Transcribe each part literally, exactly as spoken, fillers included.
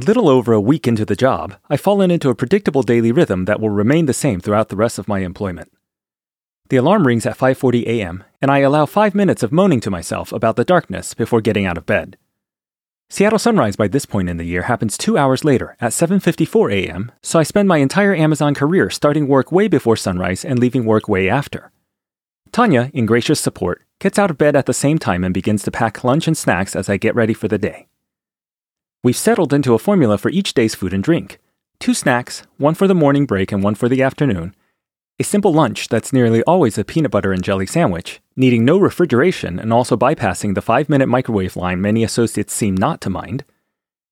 A little over a week into the job, I've fallen into a predictable daily rhythm that will remain the same throughout the rest of my employment. The alarm rings at five forty a.m., and I allow five minutes of moaning to myself about the darkness before getting out of bed. Seattle Sunrise by this point in the year happens two hours later at seven fifty-four a.m., so I spend my entire Amazon career starting work way before sunrise and leaving work way after. Tanya, in gracious support, gets out of bed at the same time and begins to pack lunch and snacks as I get ready for the day. We've settled into a formula for each day's food and drink. Two snacks, one for the morning break and one for the afternoon, a simple lunch that's nearly always a peanut butter and jelly sandwich, needing no refrigeration and also bypassing the five-minute microwave line many associates seem not to mind,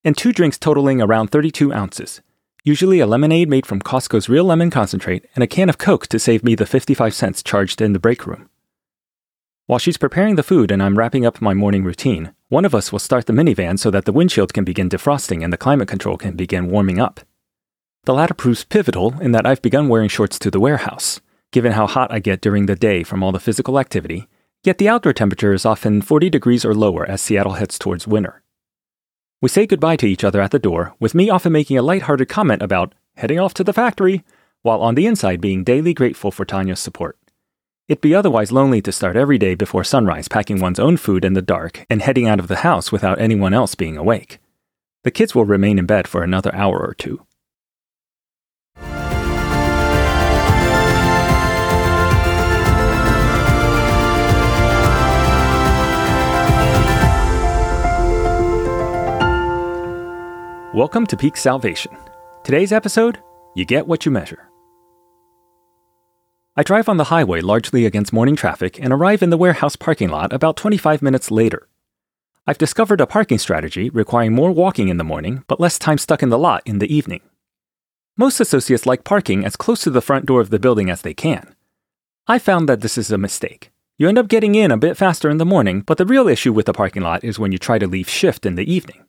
and two drinks totaling around thirty-two ounces, usually a lemonade made from Costco's real lemon concentrate and a can of Coke to save me the fifty-five cents charged in the break room. While she's preparing the food and I'm wrapping up my morning routine, one of us will start the minivan so that the windshield can begin defrosting and the climate control can begin warming up. The latter proves pivotal in that I've begun wearing shorts to the warehouse, given how hot I get during the day from all the physical activity, yet the outdoor temperature is often forty degrees or lower as Seattle heads towards winter. We say goodbye to each other at the door, with me often making a lighthearted comment about heading off to the factory, while on the inside being daily grateful for Tanya's support. It'd be otherwise lonely to start every day before sunrise packing one's own food in the dark and heading out of the house without anyone else being awake. The kids will remain in bed for another hour or two. Welcome to Peak Salvation. Today's episode, you get what you measure. I drive on the highway largely against morning traffic and arrive in the warehouse parking lot about twenty-five minutes later. I've discovered a parking strategy requiring more walking in the morning but less time stuck in the lot in the evening. Most associates like parking as close to the front door of the building as they can. I found that this is a mistake. You end up getting in a bit faster in the morning, but the real issue with the parking lot is when you try to leave shift in the evening.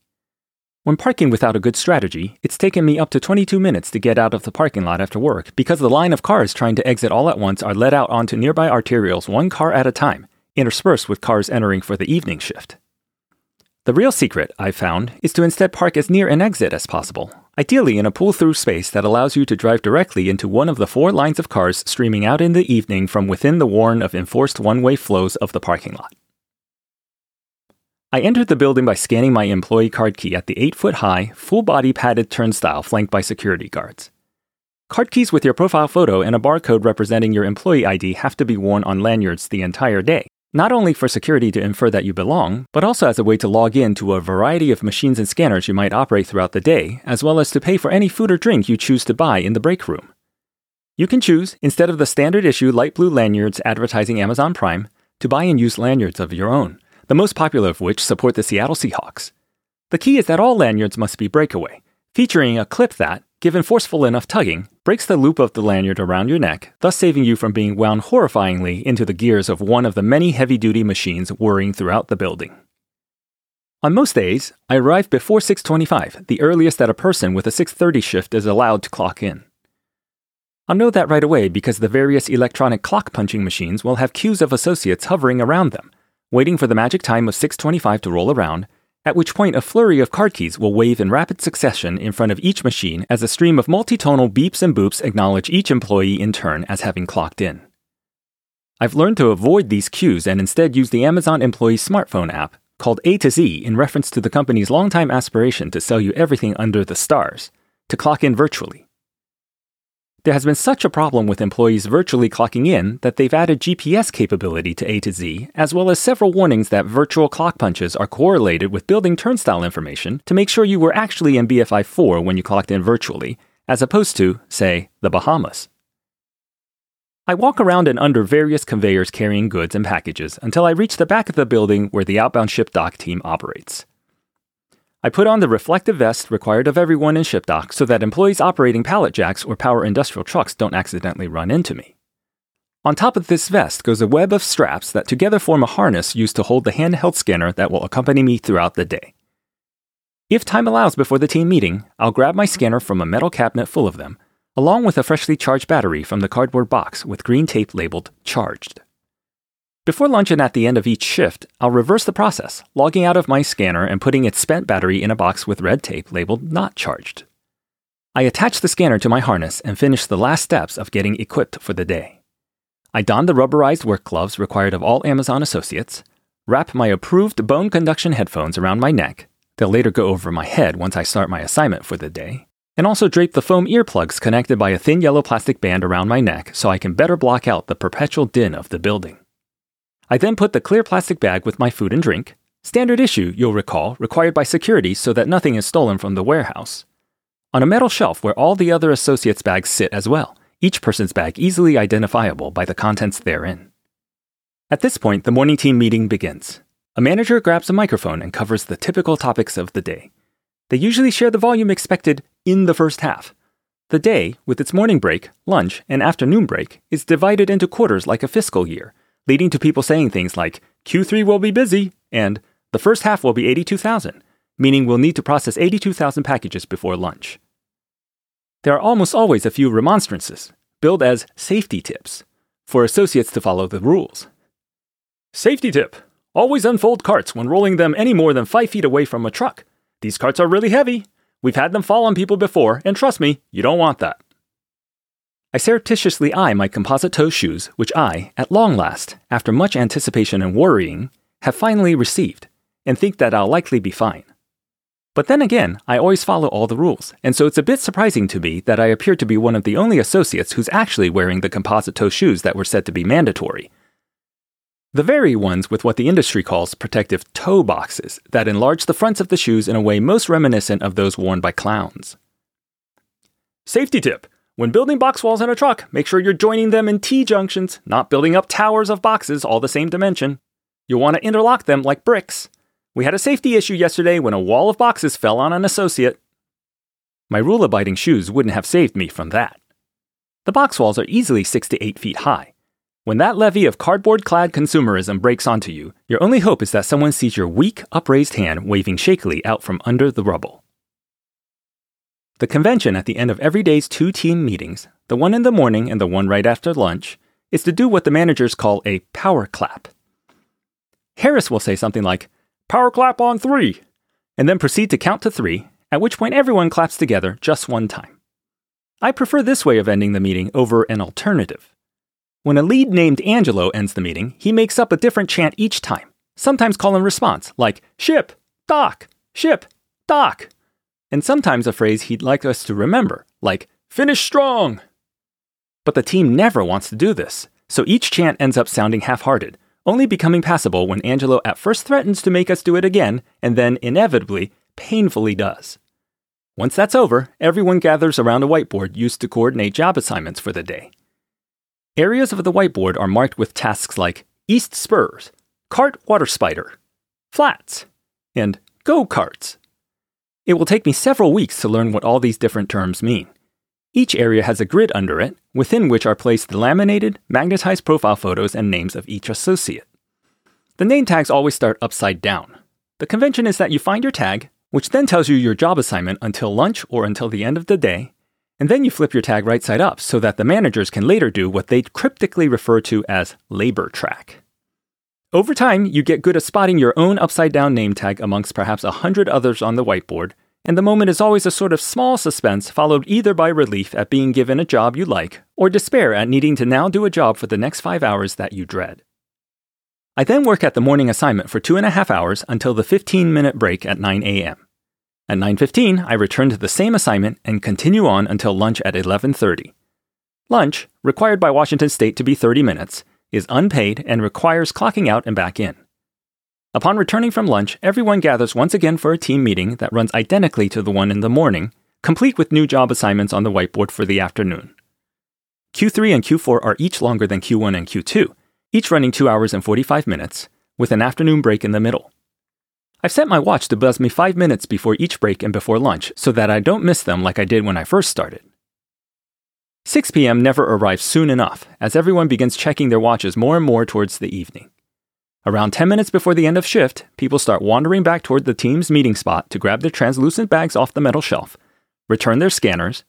When parking without a good strategy, it's taken me up to twenty-two minutes to get out of the parking lot after work because the line of cars trying to exit all at once are let out onto nearby arterials one car at a time, interspersed with cars entering for the evening shift. The real secret, I've found, is to instead park as near an exit as possible, ideally in a pull-through space that allows you to drive directly into one of the four lines of cars streaming out in the evening from within the warren of enforced one-way flows of the parking lot. I entered the building by scanning my employee card key at the eight-foot-high, full-body padded turnstile flanked by security guards. Card keys with your profile photo and a barcode representing your employee I D have to be worn on lanyards the entire day, not only for security to infer that you belong, but also as a way to log in to a variety of machines and scanners you might operate throughout the day, as well as to pay for any food or drink you choose to buy in the break room. You can choose, instead of the standard-issue light blue lanyards advertising Amazon Prime, to buy and use lanyards of your own, the most popular of which support the Seattle Seahawks. The key is that all lanyards must be breakaway, featuring a clip that, given forceful enough tugging, breaks the loop of the lanyard around your neck, thus saving you from being wound horrifyingly into the gears of one of the many heavy-duty machines whirring throughout the building. On most days, I arrive before six twenty-five, the earliest that a person with a six thirty shift is allowed to clock in. I'll know that right away because the various electronic clock-punching machines will have queues of associates hovering around them, waiting for the magic time of six twenty-five to roll around, at which point a flurry of card keys will wave in rapid succession in front of each machine as a stream of multitonal beeps and boops acknowledge each employee in turn as having clocked in. I've learned to avoid these queues and instead use the Amazon employee smartphone app, called A to Z in reference to the company's longtime aspiration to sell you everything under the stars, to clock in virtually. There has been such a problem with employees virtually clocking in that they've added G P S capability to A to Z, as well as several warnings that virtual clock punches are correlated with building turnstile information to make sure you were actually in B F I four when you clocked in virtually, as opposed to, say, the Bahamas. I walk around and under various conveyors carrying goods and packages until I reach the back of the building where the outbound ShipDoc team operates. I put on the reflective vest required of everyone in ShipDoc so that employees operating pallet jacks or power industrial trucks don't accidentally run into me. On top of this vest goes a web of straps that together form a harness used to hold the handheld scanner that will accompany me throughout the day. If time allows before the team meeting, I'll grab my scanner from a metal cabinet full of them, along with a freshly charged battery from the cardboard box with green tape labeled Charged. Before lunch and at the end of each shift, I'll reverse the process, logging out of my scanner and putting its spent battery in a box with red tape labeled not charged. I attach the scanner to my harness and finish the last steps of getting equipped for the day. I don the rubberized work gloves required of all Amazon associates, wrap my approved bone conduction headphones around my neck, they'll later go over my head once I start my assignment for the day, and also drape the foam earplugs connected by a thin yellow plastic band around my neck so I can better block out the perpetual din of the building. I then put the clear plastic bag with my food and drink, standard issue, you'll recall, required by security so that nothing is stolen from the warehouse, on a metal shelf where all the other associates' bags sit as well, each person's bag easily identifiable by the contents therein. At this point, the morning team meeting begins. A manager grabs a microphone and covers the typical topics of the day. They usually share the volume expected in the first half. The day, with its morning break, lunch, and afternoon break, is divided into quarters like a fiscal year, leading to people saying things like, Q three will be busy, and the first half will be eighty-two thousand, meaning we'll need to process eighty-two thousand packages before lunch. There are almost always a few remonstrances, billed as safety tips, for associates to follow the rules. Safety tip: always unfold carts when rolling them any more than five feet away from a truck. These carts are really heavy. We've had them fall on people before, and trust me, you don't want that. I surreptitiously eye my composite toe shoes, which I, at long last, after much anticipation and worrying, have finally received, and think that I'll likely be fine. But then again, I always follow all the rules, and so it's a bit surprising to me that I appear to be one of the only associates who's actually wearing the composite toe shoes that were said to be mandatory. The very ones with what the industry calls protective toe boxes that enlarge the fronts of the shoes in a way most reminiscent of those worn by clowns. Safety tip: when building box walls in a truck, make sure you're joining them in T-junctions, not building up towers of boxes all the same dimension. You'll want to interlock them like bricks. We had a safety issue yesterday when a wall of boxes fell on an associate. My rule-abiding shoes wouldn't have saved me from that. The box walls are easily six to eight feet high. When that levee of cardboard-clad consumerism breaks onto you, your only hope is that someone sees your weak, upraised hand waving shakily out from under the rubble. The convention at the end of every day's two team meetings, the one in the morning and the one right after lunch, is to do what the managers call a power clap. Harris will say something like, "Power clap on three," and then proceed to count to three, at which point everyone claps together just one time. I prefer this way of ending the meeting over an alternative. When a lead named Angelo ends the meeting, he makes up a different chant each time, sometimes call and response, like "Ship, Doc, Ship, Doc," and sometimes a phrase he'd like us to remember, like "Finish strong." But the team never wants to do this, so each chant ends up sounding half-hearted, only becoming passable when Angelo at first threatens to make us do it again, and then inevitably, painfully does. Once that's over, everyone gathers around a whiteboard used to coordinate job assignments for the day. Areas of the whiteboard are marked with tasks like East Spurs, Cart Water Spider, Flats, and Go-Karts. It will take me several weeks to learn what all these different terms mean. Each area has a grid under it, within which are placed the laminated, magnetized profile photos and names of each associate. The name tags always start upside down. The convention is that you find your tag, which then tells you your job assignment until lunch or until the end of the day, and then you flip your tag right side up so that the managers can later do what they cryptically refer to as labor track. Over time, you get good at spotting your own upside-down name tag amongst perhaps a hundred others on the whiteboard, and the moment is always a sort of small suspense followed either by relief at being given a job you like, or despair at needing to now do a job for the next five hours that you dread. I then work at the morning assignment for two and a half hours until the fifteen-minute break at nine a.m. At nine fifteen, I return to the same assignment and continue on until lunch at eleven thirty. Lunch, required by Washington State to be thirty minutes, is unpaid and requires clocking out and back in. Upon returning from lunch, everyone gathers once again for a team meeting that runs identically to the one in the morning, complete with new job assignments on the whiteboard for the afternoon. Q three and Q four are each longer than Q one and Q two, each running two hours and forty-five minutes, with an afternoon break in the middle. I've set my watch to buzz me five minutes before each break and before lunch so that I don't miss them like I did when I first started. six p.m. never arrives soon enough, as everyone begins checking their watches more and more towards the evening. Around ten minutes before the end of shift, people start wandering back toward the team's meeting spot to grab their translucent bags off the metal shelf, return their scanners,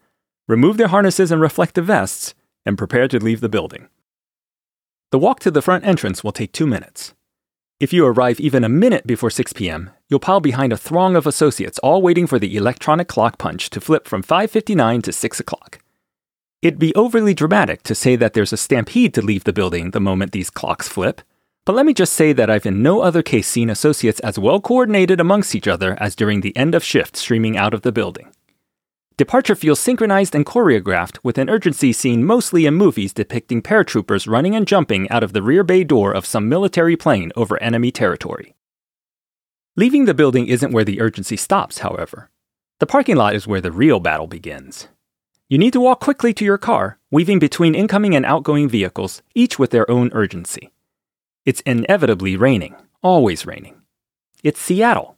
remove their harnesses and reflective vests, and prepare to leave the building. The walk to the front entrance will take two minutes. If you arrive even a minute before six p.m., you'll pile behind a throng of associates all waiting for the electronic clock punch to flip from five fifty-nine to six o'clock. It'd be overly dramatic to say that there's a stampede to leave the building the moment these clocks flip, but let me just say that I've in no other case seen associates as well coordinated amongst each other as during the end of shift streaming out of the building. Departure feels synchronized and choreographed with an urgency seen mostly in movies depicting paratroopers running and jumping out of the rear bay door of some military plane over enemy territory. Leaving the building isn't where the urgency stops, however. The parking lot is where the real battle begins. You need to walk quickly to your car, weaving between incoming and outgoing vehicles, each with their own urgency. It's inevitably raining, always raining. It's Seattle.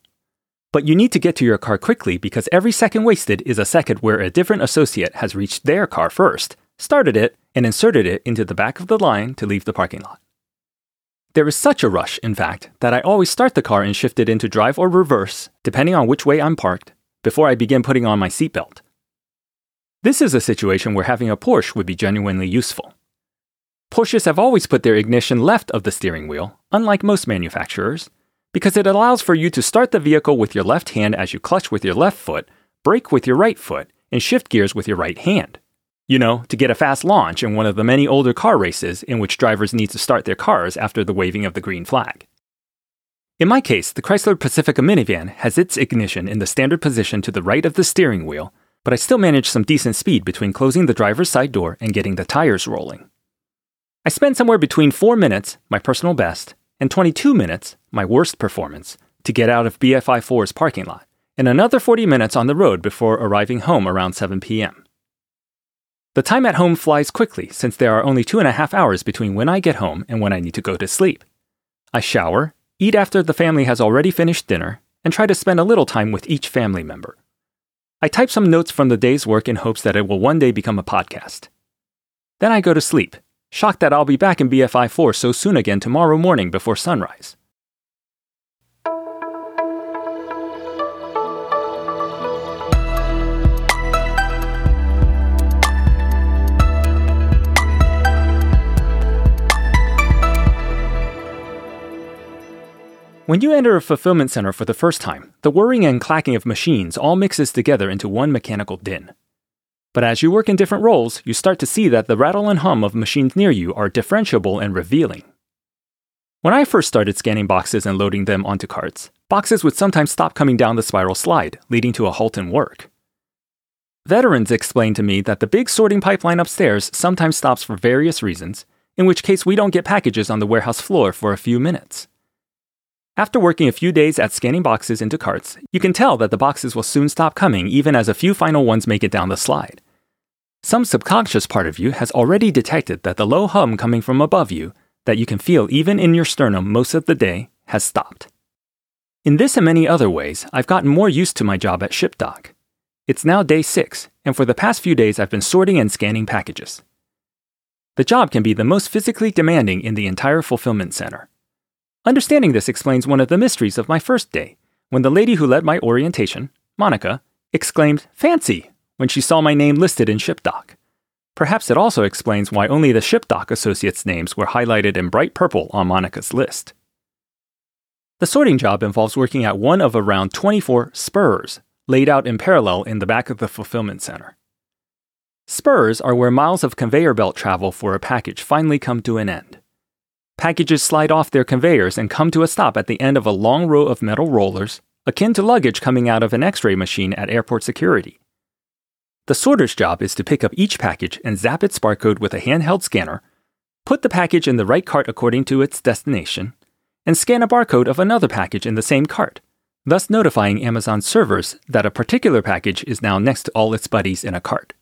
But you need to get to your car quickly because every second wasted is a second where a different associate has reached their car first, started it, and inserted it into the back of the line to leave the parking lot. There is such a rush, in fact, that I always start the car and shift it into drive or reverse, depending on which way I'm parked, before I begin putting on my seatbelt. This is a situation where having a Porsche would be genuinely useful. Porsches have always put their ignition left of the steering wheel, unlike most manufacturers, because it allows for you to start the vehicle with your left hand as you clutch with your left foot, brake with your right foot, and shift gears with your right hand. You know, to get a fast launch in one of the many older car races in which drivers need to start their cars after the waving of the green flag. In my case, the Chrysler Pacifica minivan has its ignition in the standard position to the right of the steering wheel, but I still manage some decent speed between closing the driver's side door and getting the tires rolling. I spend somewhere between four minutes, my personal best, and twenty-two minutes, my worst performance, to get out of B F I four's parking lot, and another forty minutes on the road before arriving home around seven p.m. The time at home flies quickly since there are only two and a half hours between when I get home and when I need to go to sleep. I shower, eat after the family has already finished dinner, and try to spend a little time with each family member. I type some notes from the day's work in hopes that it will one day become a podcast. Then I go to sleep, shocked that I'll be back in B F I four so soon again tomorrow morning before sunrise. When you enter a fulfillment center for the first time, the whirring and clacking of machines all mixes together into one mechanical din. But as you work in different roles, you start to see that the rattle and hum of machines near you are differentiable and revealing. When I first started scanning boxes and loading them onto carts, boxes would sometimes stop coming down the spiral slide, leading to a halt in work. Veterans explained to me that the big sorting pipeline upstairs sometimes stops for various reasons, in which case we don't get packages on the warehouse floor for a few minutes. After working a few days at scanning boxes into carts, you can tell that the boxes will soon stop coming even as a few final ones make it down the slide. Some subconscious part of you has already detected that the low hum coming from above you, that you can feel even in your sternum most of the day, has stopped. In this and many other ways, I've gotten more used to my job at ShipDoc. It's now day six, and for the past few days I've been sorting and scanning packages. The job can be the most physically demanding in the entire fulfillment center. Understanding this explains one of the mysteries of my first day, when the lady who led my orientation, Monica, exclaimed, "Fancy!" when she saw my name listed in ShipDoc. Perhaps it also explains why only the ShipDoc associates' names were highlighted in bright purple on Monica's list. The sorting job involves working at one of around twenty-four spurs, laid out in parallel in the back of the fulfillment center. Spurs are where miles of conveyor belt travel for a package finally come to an end. Packages slide off their conveyors and come to a stop at the end of a long row of metal rollers, akin to luggage coming out of an X-ray machine at airport security. The sorter's job is to pick up each package and zap its barcode with a handheld scanner, put the package in the right cart according to its destination, and scan a barcode of another package in the same cart, thus notifying Amazon servers that a particular package is now next to all its buddies in a cart.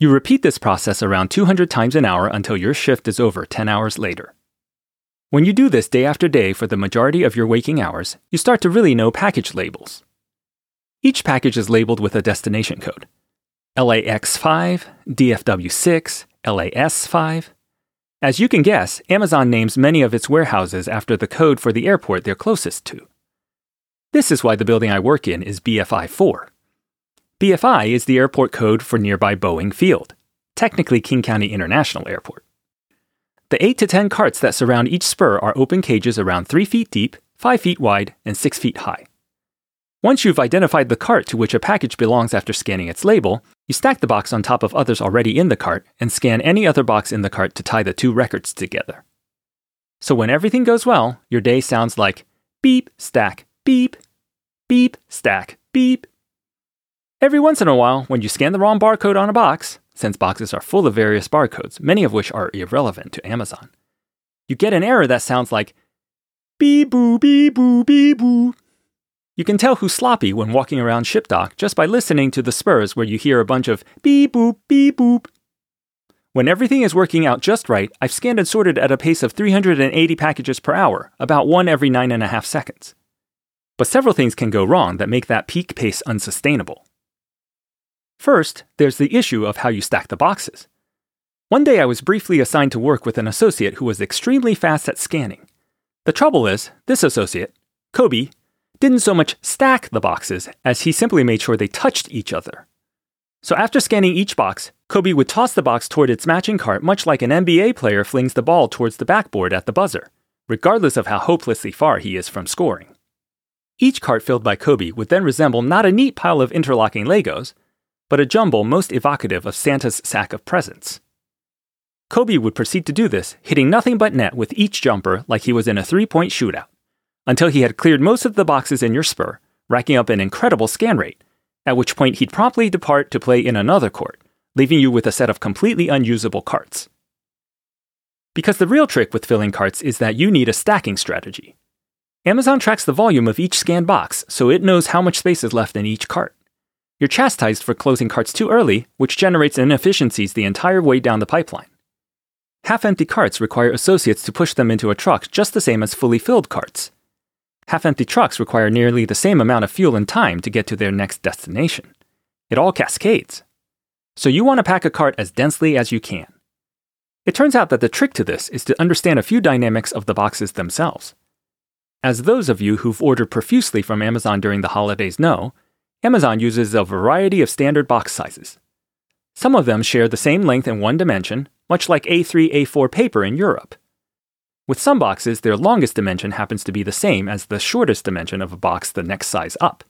You repeat this process around two hundred times an hour until your shift is over ten hours later. When you do this day after day for the majority of your waking hours, you start to really know package labels. Each package is labeled with a destination code: L A X five, D F W six, L A S five. As you can guess, Amazon names many of its warehouses after the code for the airport they're closest to. This is why the building I work in is B F I four. B F I is the airport code for nearby Boeing Field, technically King County International Airport. The eight to ten carts that surround each spur are open cages around three feet deep, five feet wide, and six feet high. Once you've identified the cart to which a package belongs after scanning its label, you stack the box on top of others already in the cart and scan any other box in the cart to tie the two records together. So when everything goes well, your day sounds like beep, stack, beep, beep, stack, beep. Every once in a while, when you scan the wrong barcode on a box, since boxes are full of various barcodes, many of which are irrelevant to Amazon, you get an error that sounds like beep boo, beep boo, beep boo. You can tell who's sloppy when walking around ShipDoc just by listening to the spurs where you hear a bunch of beep boop, beep boop. When everything is working out just right, I've scanned and sorted at a pace of three hundred eighty packages per hour, about one every nine and a half seconds. But several things can go wrong that make that peak pace unsustainable. First, there's the issue of how you stack the boxes. One day I was briefly assigned to work with an associate who was extremely fast at scanning. The trouble is, this associate, Kobe, didn't so much stack the boxes as he simply made sure they touched each other. So after scanning each box, Kobe would toss the box toward its matching cart much like an N B A player flings the ball towards the backboard at the buzzer, regardless of how hopelessly far he is from scoring. Each cart filled by Kobe would then resemble not a neat pile of interlocking Legos, but a jumble most evocative of Santa's sack of presents. Kobe would proceed to do this, hitting nothing but net with each jumper like he was in a three-point shootout, until he had cleared most of the boxes in your spur, racking up an incredible scan rate, at which point he'd promptly depart to play in another court, leaving you with a set of completely unusable carts. Because the real trick with filling carts is that you need a stacking strategy. Amazon tracks the volume of each scanned box, so it knows how much space is left in each cart. You're chastised for closing carts too early, which generates inefficiencies the entire way down the pipeline. Half-empty carts require associates to push them into a truck just the same as fully filled carts. Half-empty trucks require nearly the same amount of fuel and time to get to their next destination. It all cascades. So you want to pack a cart as densely as you can. It turns out that the trick to this is to understand a few dynamics of the boxes themselves. As those of you who've ordered profusely from Amazon during the holidays know, Amazon uses a variety of standard box sizes. Some of them share the same length in one dimension, much like A three, A four paper in Europe. With some boxes, their longest dimension happens to be the same as the shortest dimension of a box the next size up.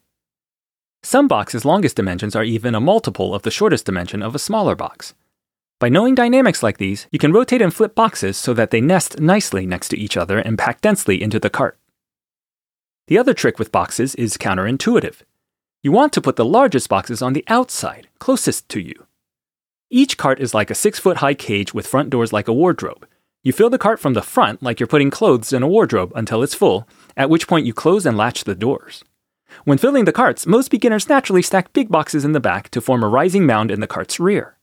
Some boxes' longest dimensions are even a multiple of the shortest dimension of a smaller box. By knowing dynamics like these, you can rotate and flip boxes so that they nest nicely next to each other and pack densely into the cart. The other trick with boxes is counterintuitive. You want to put the largest boxes on the outside, closest to you. Each cart is like a six-foot-high cage with front doors like a wardrobe. You fill the cart from the front like you're putting clothes in a wardrobe until it's full, at which point you close and latch the doors. When filling the carts, most beginners naturally stack big boxes in the back to form a rising mound in the cart's rear.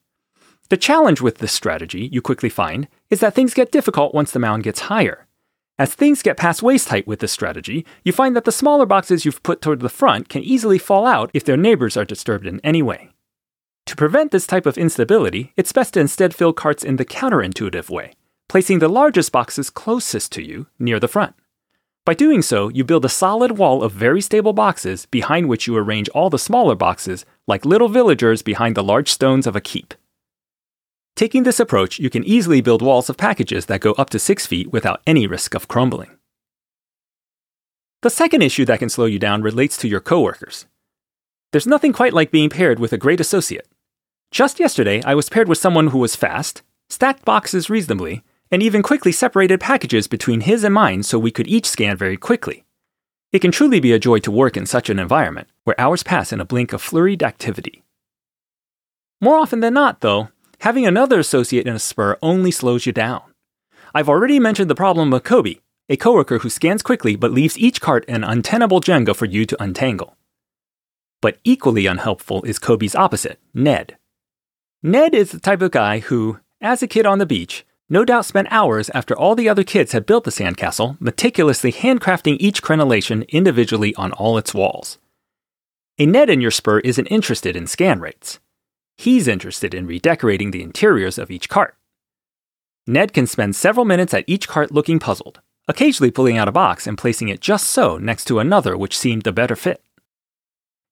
The challenge with this strategy, you quickly find, is that things get difficult once the mound gets higher. As things get past waist height with this strategy, you find that the smaller boxes you've put toward the front can easily fall out if their neighbors are disturbed in any way. To prevent this type of instability, it's best to instead fill carts in the counterintuitive way, placing the largest boxes closest to you, near the front. By doing so, you build a solid wall of very stable boxes behind which you arrange all the smaller boxes like little villagers behind the large stones of a keep. Taking this approach, you can easily build walls of packages that go up to six feet without any risk of crumbling. The second issue that can slow you down relates to your coworkers. There's nothing quite like being paired with a great associate. Just yesterday, I was paired with someone who was fast, stacked boxes reasonably, and even quickly separated packages between his and mine so we could each scan very quickly. It can truly be a joy to work in such an environment, where hours pass in a blink of flurried activity. More often than not, though, having another associate in a spur only slows you down. I've already mentioned the problem of Kobe, a coworker who scans quickly but leaves each cart an untenable Jenga for you to untangle. But equally unhelpful is Kobe's opposite, Ned. Ned is the type of guy who, as a kid on the beach, no doubt spent hours after all the other kids had built the sandcastle, meticulously handcrafting each crenellation individually on all its walls. A Ned in your spur isn't interested in scan rates. He's interested in redecorating the interiors of each cart. Ned can spend several minutes at each cart looking puzzled, occasionally pulling out a box and placing it just so next to another which seemed the better fit.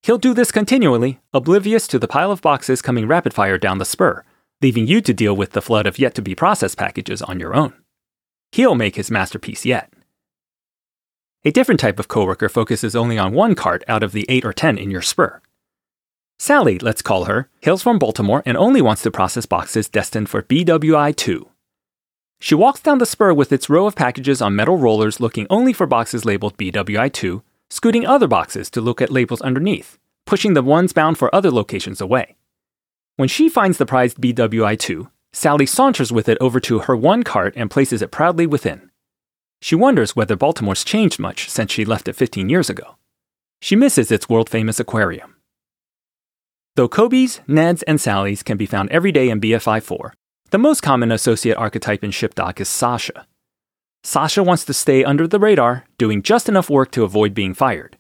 He'll do this continually, oblivious to the pile of boxes coming rapid-fire down the spur, leaving you to deal with the flood of yet-to-be-processed packages on your own. He'll make his masterpiece yet. A different type of coworker focuses only on one cart out of the eight or ten in your spur. Sally, let's call her, hails from Baltimore and only wants to process boxes destined for B W I two. She walks down the spur with its row of packages on metal rollers looking only for boxes labeled B W I two, scooting other boxes to look at labels underneath, pushing the ones bound for other locations away. When she finds the prized B W I two, Sally saunters with it over to her one cart and places it proudly within. She wonders whether Baltimore's changed much since she left it fifteen years ago. She misses its world-famous aquarium. Though Kobe's, Ned's, and Sally's can be found every day in B F I four, the most common associate archetype in ShipDoc is Sasha. Sasha wants to stay under the radar, doing just enough work to avoid being fired.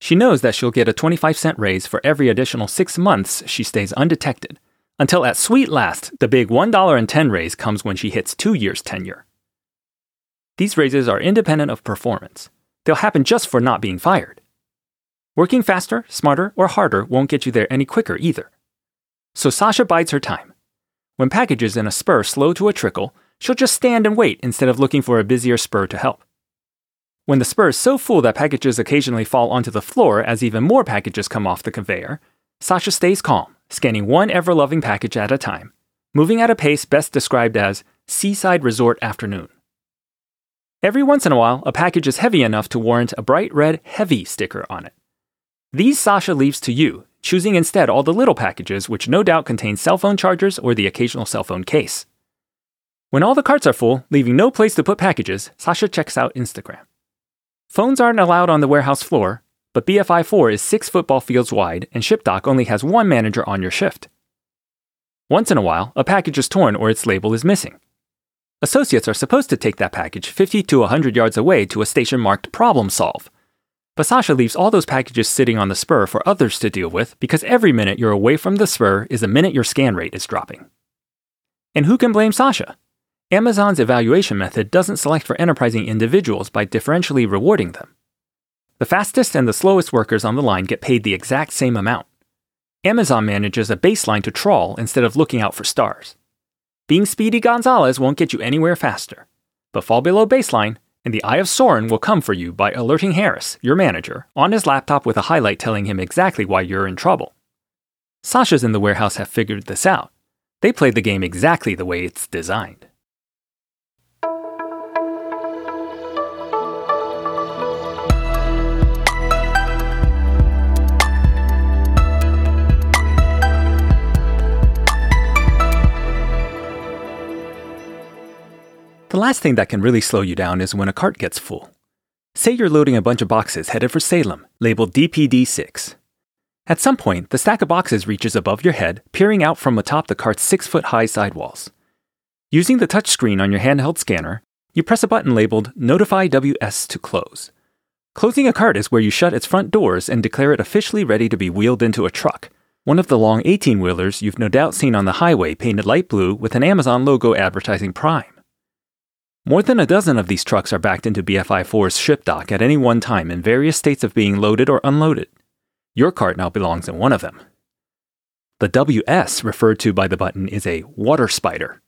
She knows that she'll get a twenty-five cent raise for every additional six months she stays undetected, until at sweet last, the big one dollar and ten cents raise comes when she hits two years tenure. These raises are independent of performance. They'll happen just for not being fired. Working faster, smarter, or harder won't get you there any quicker either. So Sasha bides her time. When packages in a spur slow to a trickle, she'll just stand and wait instead of looking for a busier spur to help. When the spur is so full that packages occasionally fall onto the floor as even more packages come off the conveyor, Sasha stays calm, scanning one ever-loving package at a time, moving at a pace best described as seaside resort afternoon. Every once in a while, a package is heavy enough to warrant a bright red heavy sticker on it. These Sasha leaves to you, choosing instead all the little packages which no doubt contain cell phone chargers or the occasional cell phone case. When all the carts are full, leaving no place to put packages, Sasha checks out Instagram. Phones aren't allowed on the warehouse floor, but B F I four is six football fields wide and ShipDoc only has one manager on your shift. Once in a while, a package is torn or its label is missing. Associates are supposed to take that package fifty to one hundred yards away to a station marked Problem Solve. But Sasha leaves all those packages sitting on the spur for others to deal with because every minute you're away from the spur is the minute your scan rate is dropping. And who can blame Sasha? Amazon's evaluation method doesn't select for enterprising individuals by differentially rewarding them. The fastest and the slowest workers on the line get paid the exact same amount. Amazon manages a baseline to trawl instead of looking out for stars. Being Speedy Gonzalez won't get you anywhere faster, but fall below baseline, and the Eye of Soren will come for you by alerting Harris, your manager, on his laptop with a highlight telling him exactly why you're in trouble. Sasha's in the warehouse have figured this out. They played the game exactly the way it's designed. The last thing that can really slow you down is when a cart gets full. Say you're loading a bunch of boxes headed for Salem, labeled D P D six. At some point, the stack of boxes reaches above your head, peering out from atop the cart's six-foot-high sidewalls. Using the touchscreen on your handheld scanner, you press a button labeled Notify W S to close. Closing a cart is where you shut its front doors and declare it officially ready to be wheeled into a truck, one of the long eighteen-wheelers you've no doubt seen on the highway painted light blue with an Amazon logo advertising Prime. More than a dozen of these trucks are backed into B F I four's ShipDoc at any one time in various states of being loaded or unloaded. Your cart now belongs in one of them. The W S referred to by the button is a water spider.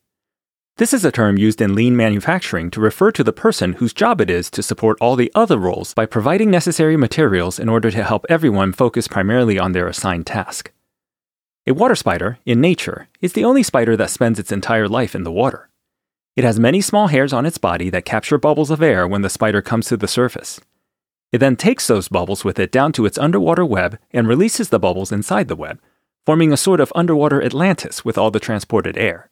This is a term used in lean manufacturing to refer to the person whose job it is to support all the other roles by providing necessary materials in order to help everyone focus primarily on their assigned task. A water spider, in nature, is the only spider that spends its entire life in the water. It has many small hairs on its body that capture bubbles of air when the spider comes to the surface. It then takes those bubbles with it down to its underwater web and releases the bubbles inside the web, forming a sort of underwater Atlantis with all the transported air.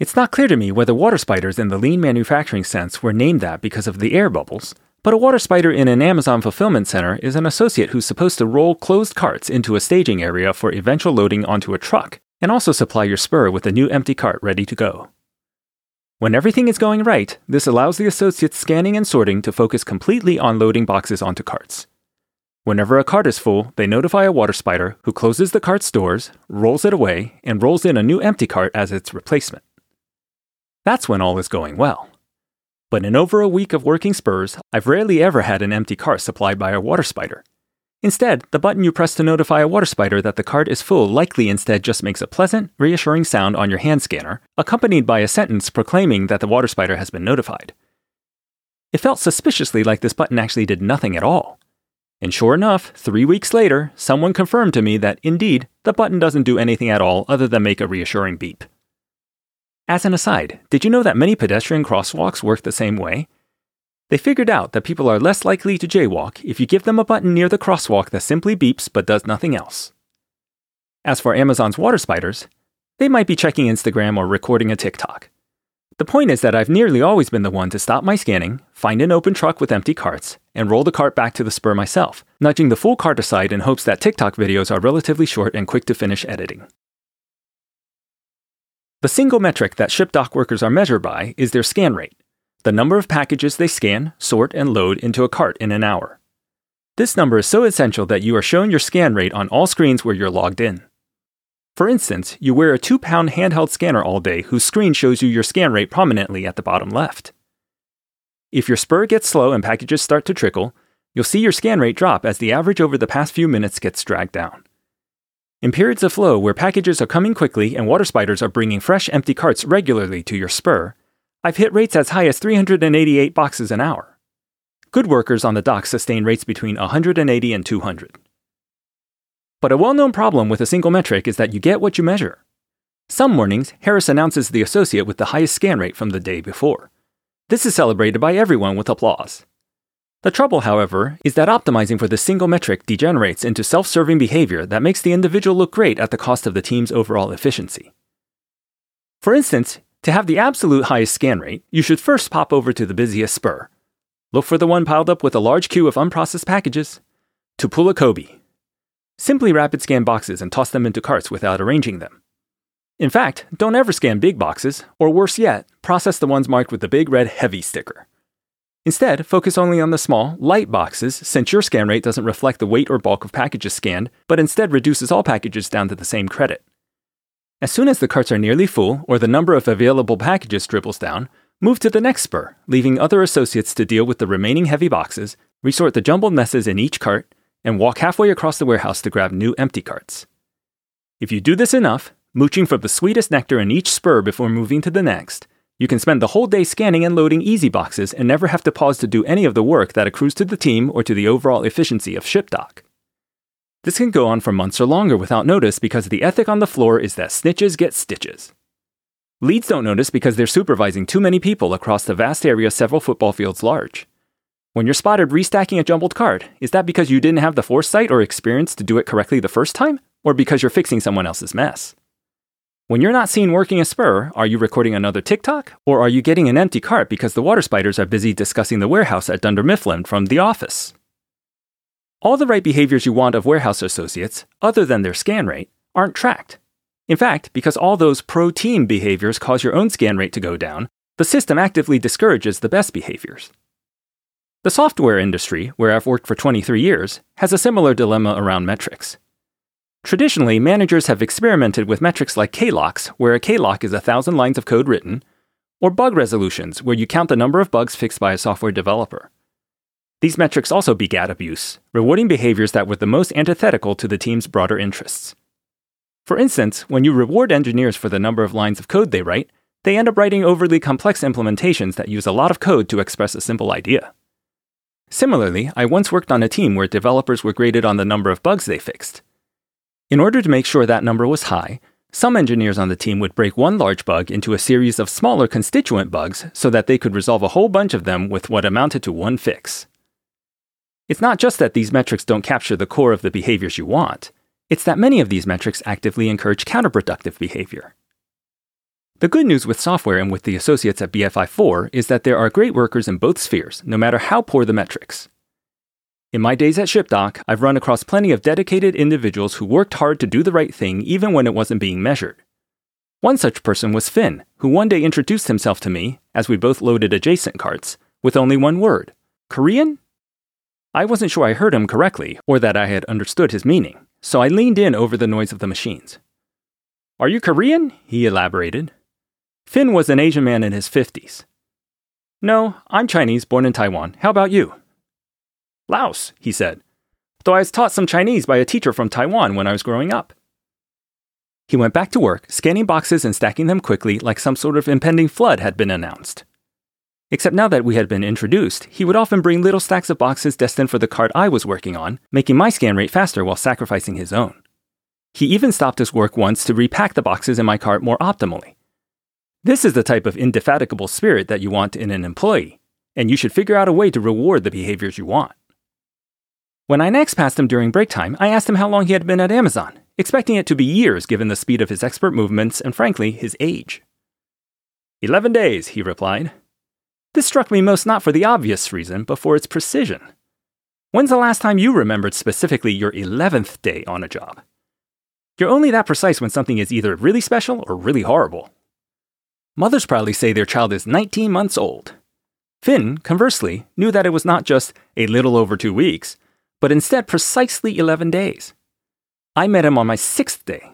It's not clear to me whether water spiders in the lean manufacturing sense were named that because of the air bubbles, but a water spider in an Amazon fulfillment center is an associate who's supposed to roll closed carts into a staging area for eventual loading onto a truck, and also supply your spur with a new empty cart ready to go. When everything is going right, this allows the associates scanning and sorting to focus completely on loading boxes onto carts. Whenever a cart is full, they notify a water spider who closes the cart's doors, rolls it away, and rolls in a new empty cart as its replacement. That's when all is going well. But in over a week of working spurs, I've rarely ever had an empty cart supplied by a water spider. Instead, the button you press to notify a water spider that the cart is full likely instead just makes a pleasant, reassuring sound on your hand scanner, accompanied by a sentence proclaiming that the water spider has been notified. It felt suspiciously like this button actually did nothing at all. And sure enough, three weeks later, someone confirmed to me that, indeed, the button doesn't do anything at all other than make a reassuring beep. As an aside, did you know that many pedestrian crosswalks work the same way? They figured out that people are less likely to jaywalk if you give them a button near the crosswalk that simply beeps but does nothing else. As for Amazon's water spiders, they might be checking Instagram or recording a TikTok. The point is that I've nearly always been the one to stop my scanning, find an open truck with empty carts, and roll the cart back to the spur myself, nudging the full cart aside in hopes that TikTok videos are relatively short and quick to finish editing. The single metric that ShipDoc workers are measured by is their scan rate, the number of packages they scan, sort, and load into a cart in an hour. This number is so essential that you are shown your scan rate on all screens where you're logged in. For instance, you wear a two pound handheld scanner all day whose screen shows you your scan rate prominently at the bottom left. If your spur gets slow and packages start to trickle, you'll see your scan rate drop as the average over the past few minutes gets dragged down. In periods of flow where packages are coming quickly and water spiders are bringing fresh empty carts regularly to your spur, I've hit rates as high as three hundred eighty-eight boxes an hour. Good workers on the dock sustain rates between one hundred eighty and two hundred. But a well-known problem with a single metric is that you get what you measure. Some mornings, Harris announces the associate with the highest scan rate from the day before. This is celebrated by everyone with applause. The trouble, however, is that optimizing for this single metric degenerates into self-serving behavior that makes the individual look great at the cost of the team's overall efficiency. For instance, to have the absolute highest scan rate, you should first pop over to the busiest spur. Look for the one piled up with a large queue of unprocessed packages. To pull a Kobe. Simply rapid scan boxes and toss them into carts without arranging them. In fact, don't ever scan big boxes, or worse yet, process the ones marked with the big red heavy sticker. Instead, focus only on the small, light boxes, since your scan rate doesn't reflect the weight or bulk of packages scanned, but instead reduces all packages down to the same credit. As soon as the carts are nearly full, or the number of available packages dribbles down, move to the next spur, leaving other associates to deal with the remaining heavy boxes, resort the jumbled messes in each cart, and walk halfway across the warehouse to grab new empty carts. If you do this enough, mooching from the sweetest nectar in each spur before moving to the next, you can spend the whole day scanning and loading easy boxes and never have to pause to do any of the work that accrues to the team or to the overall efficiency of ShipDoc. This can go on for months or longer without notice because the ethic on the floor is that snitches get stitches. Leads don't notice because they're supervising too many people across the vast area several football fields large. When you're spotted restacking a jumbled cart, is that because you didn't have the foresight or experience to do it correctly the first time, or because you're fixing someone else's mess? When you're not seen working a spur, are you recording another TikTok, or are you getting an empty cart because the water spiders are busy discussing the warehouse at Dunder Mifflin from the office? All the right behaviors you want of warehouse associates, other than their scan rate, aren't tracked. In fact, because all those pro-team behaviors cause your own scan rate to go down, the system actively discourages the best behaviors. The software industry, where I've worked for twenty-three years, has a similar dilemma around metrics. Traditionally, managers have experimented with metrics like K locks, where a K lock is one thousand lines of code written, or bug resolutions, where you count the number of bugs fixed by a software developer. These metrics also begat abuse, rewarding behaviors that were the most antithetical to the team's broader interests. For instance, when you reward engineers for the number of lines of code they write, they end up writing overly complex implementations that use a lot of code to express a simple idea. Similarly, I once worked on a team where developers were graded on the number of bugs they fixed. In order to make sure that number was high, some engineers on the team would break one large bug into a series of smaller constituent bugs so that they could resolve a whole bunch of them with what amounted to one fix. It's not just that these metrics don't capture the core of the behaviors you want, it's that many of these metrics actively encourage counterproductive behavior. The good news with software and with the associates at B F I four is that there are great workers in both spheres, no matter how poor the metrics. In my days at ShipDoc, I've run across plenty of dedicated individuals who worked hard to do the right thing even when it wasn't being measured. One such person was Finn, who one day introduced himself to me, as we both loaded adjacent carts, with only one word, Korean? I wasn't sure I heard him correctly, or that I had understood his meaning, so I leaned in over the noise of the machines. "Are you Korean?" he elaborated. Finn was an Asian man in his fifties. "No, I'm Chinese, born in Taiwan. How about you?" "Laos," he said. though I was taught some Chinese by a teacher from Taiwan when I was growing up. He went back to work, scanning boxes and stacking them quickly like some sort of impending flood had been announced. Except now that we had been introduced, he would often bring little stacks of boxes destined for the card I was working on, making my scan rate faster while sacrificing his own. He even stopped his work once to repack the boxes in my cart more optimally. This is the type of indefatigable spirit that you want in an employee, and you should figure out a way to reward the behaviors you want. When I next passed him during break time, I asked him how long he had been at Amazon, expecting it to be years given the speed of his expert movements and, frankly, his age. Eleven days, he replied. This struck me most not for the obvious reason, but for its precision. When's the last time you remembered specifically your eleventh day on a job? You're only that precise when something is either really special or really horrible. Mothers proudly say their child is nineteen months old. Finn, conversely, knew that it was not just a little over two weeks, but instead precisely eleven days. I met him on my sixth day.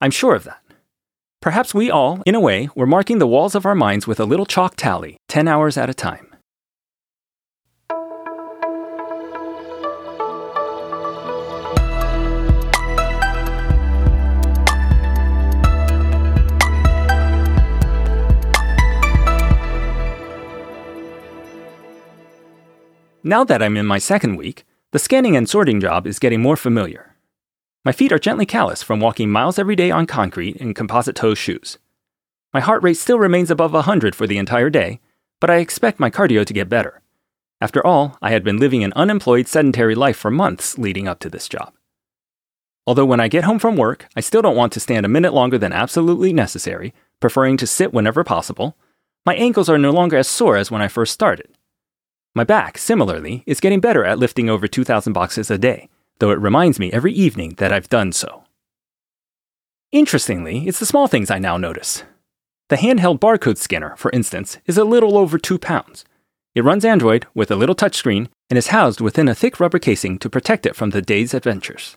I'm sure of that. Perhaps we all, in a way, were marking the walls of our minds with a little chalk tally, ten hours at a time. Now that I'm in my second week, the scanning and sorting job is getting more familiar. My feet are gently calloused from walking miles every day on concrete in composite toe shoes. My heart rate still remains above one hundred for the entire day, but I expect my cardio to get better. After all, I had been living an unemployed, sedentary life for months leading up to this job. Although when I get home from work, I still don't want to stand a minute longer than absolutely necessary, preferring to sit whenever possible, my ankles are no longer as sore as when I first started. My back, similarly, is getting better at lifting over two thousand boxes a day, though it reminds me every evening that I've done so. Interestingly, it's the small things I now notice. The handheld barcode scanner, for instance, is a little over two pounds. It runs Android with a little touchscreen and is housed within a thick rubber casing to protect it from the day's adventures.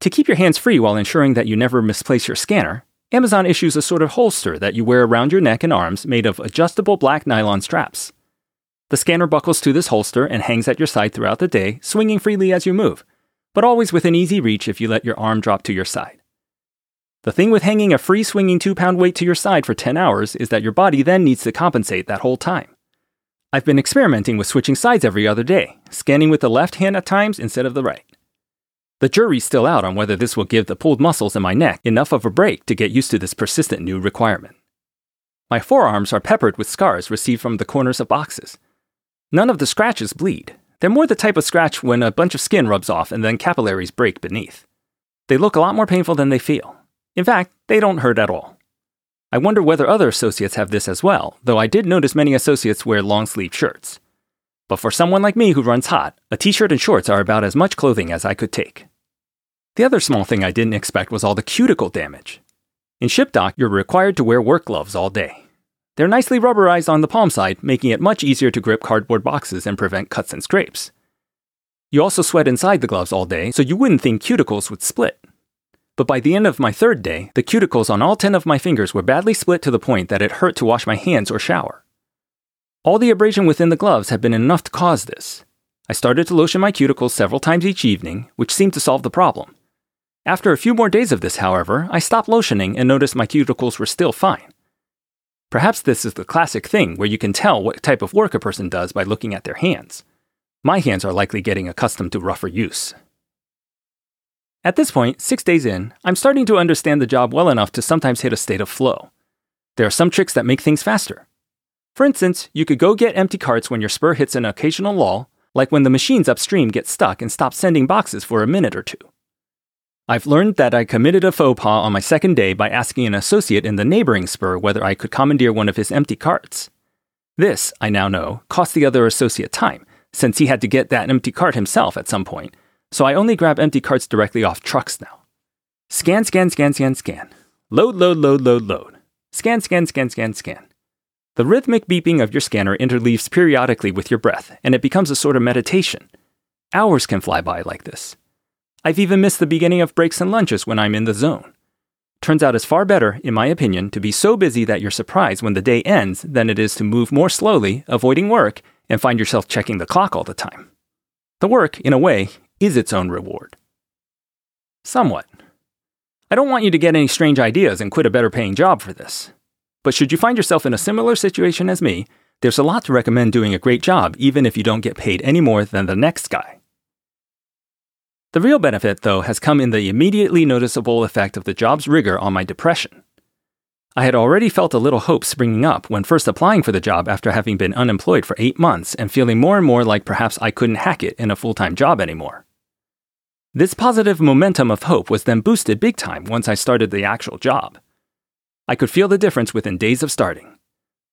To keep your hands free while ensuring that you never misplace your scanner, Amazon issues a sort of holster that you wear around your neck and arms made of adjustable black nylon straps. The scanner buckles to this holster and hangs at your side throughout the day, swinging freely as you move, but always within easy reach if you let your arm drop to your side. The thing with hanging a free swinging two-pound weight to your side for ten hours is that your body then needs to compensate that whole time. I've been experimenting with switching sides every other day, scanning with the left hand at times instead of the right. The jury's still out on whether this will give the pulled muscles in my neck enough of a break to get used to this persistent new requirement. My forearms are peppered with scars received from the corners of boxes. None of the scratches bleed. They're more the type of scratch when a bunch of skin rubs off and then capillaries break beneath. They look a lot more painful than they feel. In fact, they don't hurt at all. I wonder whether other associates have this as well, though I did notice many associates wear long-sleeve shirts. But for someone like me who runs hot, a t-shirt and shorts are about as much clothing as I could take. The other small thing I didn't expect was all the cuticle damage. In ShipDoc, you're required to wear work gloves all day. They're nicely rubberized on the palm side, making it much easier to grip cardboard boxes and prevent cuts and scrapes. You also sweat inside the gloves all day, so you wouldn't think cuticles would split. But by the end of my third day, the cuticles on all ten of my fingers were badly split to the point that it hurt to wash my hands or shower. All the abrasion within the gloves had been enough to cause this. I started to lotion my cuticles several times each evening, which seemed to solve the problem. After a few more days of this, however, I stopped lotioning and noticed my cuticles were still fine. Perhaps this is the classic thing where you can tell what type of work a person does by looking at their hands. My hands are likely getting accustomed to rougher use. At this point, six days in, I'm starting to understand the job well enough to sometimes hit a state of flow. There are some tricks that make things faster. For instance, you could go get empty carts when your spur hits an occasional lull, like when the machines upstream get stuck and stop sending boxes for a minute or two. I've learned that I committed a faux pas on my second day by asking an associate in the neighboring spur whether I could commandeer one of his empty carts. This, I now know, cost the other associate time, since he had to get that empty cart himself at some point, so I only grab empty carts directly off trucks now. Scan, scan, scan, scan, scan. Load, load, load, load, load. Scan, scan, scan, scan, scan. The rhythmic beeping of your scanner interleaves periodically with your breath, and it becomes a sort of meditation. Hours can fly by like this. I've even missed the beginning of breaks and lunches when I'm in the zone. Turns out it's far better, in my opinion, to be so busy that you're surprised when the day ends than it is to move more slowly, avoiding work, and find yourself checking the clock all the time. The work, in a way, is its own reward. Somewhat. I don't want you to get any strange ideas and quit a better-paying job for this. But should you find yourself in a similar situation as me, there's a lot to recommend doing a great job even if you don't get paid any more than the next guy. The real benefit, though, has come in the immediately noticeable effect of the job's rigor on my depression. I had already felt a little hope springing up when first applying for the job after having been unemployed for eight months and feeling more and more like perhaps I couldn't hack it in a full-time job anymore. This positive momentum of hope was then boosted big time once I started the actual job. I could feel the difference within days of starting.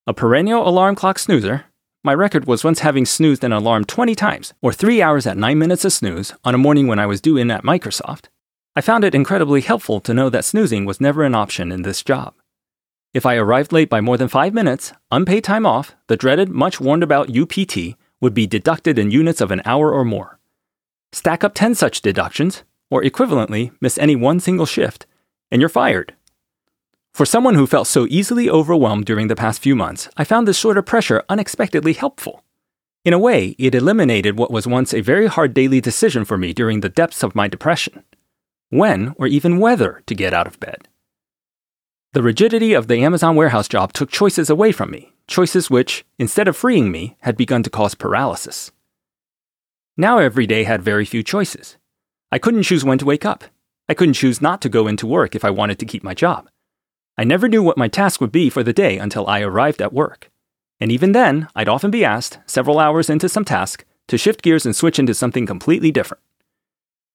A perennial alarm clock snoozer, my record was once having snoozed an alarm twenty times, or three hours at nine minutes a snooze, on a morning when I was due in at Microsoft. I found it incredibly helpful to know that snoozing was never an option in this job. If I arrived late by more than five minutes, unpaid time off, the dreaded, much-warned-about U P T, would be deducted in units of an hour or more. Stack up ten such deductions, or equivalently, miss any one single shift, and you're fired. For someone who felt so easily overwhelmed during the past few months, I found this sort of pressure unexpectedly helpful. In a way, it eliminated what was once a very hard daily decision for me during the depths of my depression. When, or even whether, to get out of bed. The rigidity of the Amazon warehouse job took choices away from me, choices which, instead of freeing me, had begun to cause paralysis. Now every day had very few choices. I couldn't choose when to wake up. I couldn't choose not to go into work if I wanted to keep my job. I never knew what my task would be for the day until I arrived at work. And even then, I'd often be asked, several hours into some task, to shift gears and switch into something completely different.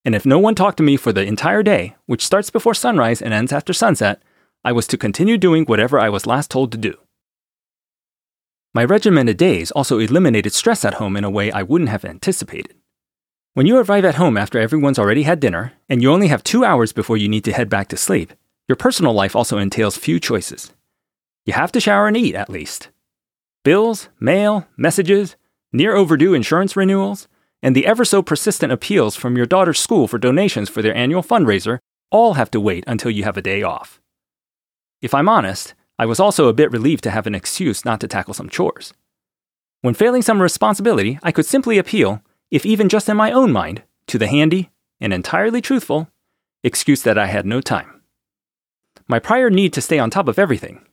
And if no one talked to me for the entire day, which starts before sunrise and ends after sunset, I was to continue doing whatever I was last told to do. My regimented days also eliminated stress at home in a way I wouldn't have anticipated. When you arrive at home after everyone's already had dinner, and you only have two hours before you need to head back to sleep, your personal life also entails few choices. You have to shower and eat, at least. Bills, mail, messages, near-overdue insurance renewals, and the ever-so-persistent appeals from your daughter's school for donations for their annual fundraiser all have to wait until you have a day off. If I'm honest, I was also a bit relieved to have an excuse not to tackle some chores. When failing some responsibility, I could simply appeal, if even just in my own mind, to the handy, and entirely truthful, excuse that I had no time. My prior need to stay on top of everything.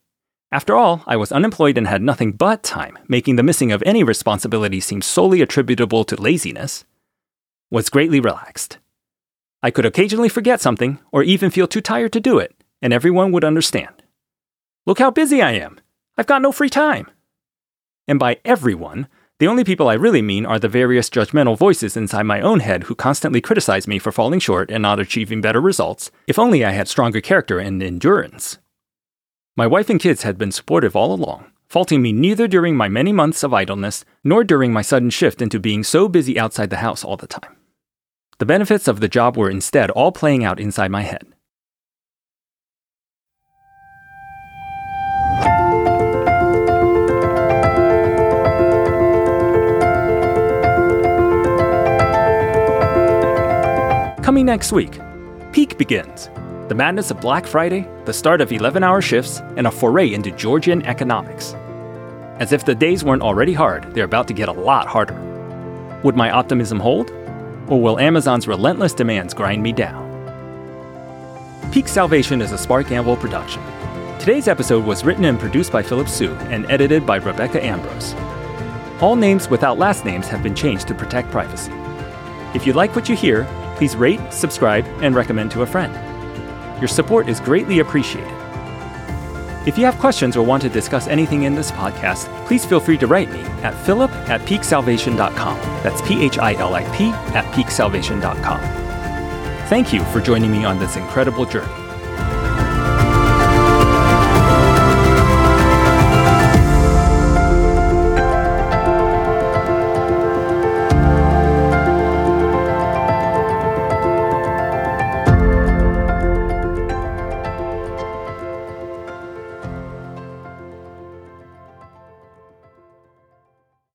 After all, I was unemployed and had nothing but time, making the missing of any responsibility seem solely attributable to laziness, was greatly relaxed. I could occasionally forget something, or even feel too tired to do it, and everyone would understand. Look how busy I am. I've got no free time. And by everyone, the only people I really mean are the various judgmental voices inside my own head who constantly criticize me for falling short and not achieving better results, if only I had stronger character and endurance. My wife and kids had been supportive all along, faulting me neither during my many months of idleness nor during my sudden shift into being so busy outside the house all the time. The benefits of the job were instead all playing out inside my head. Coming next week, Peak begins, the madness of Black Friday, the start of eleven-hour shifts, and a foray into Georgian economics. As if the days weren't already hard, they're about to get a lot harder. Would my optimism hold? Or will Amazon's relentless demands grind me down? Peak Salvation is a Spark Anvil production. Today's episode was written and produced by Philip Hsu and edited by Rebecca Ambrose. All names without last names have been changed to protect privacy. If you like what you hear, please rate, subscribe, and recommend to a friend. Your support is greatly appreciated. If you have questions or want to discuss anything in this podcast, please feel free to write me at philip at peaksalvation.com. That's P H I L I P at peaksalvation dot com. Thank you for joining me on this incredible journey.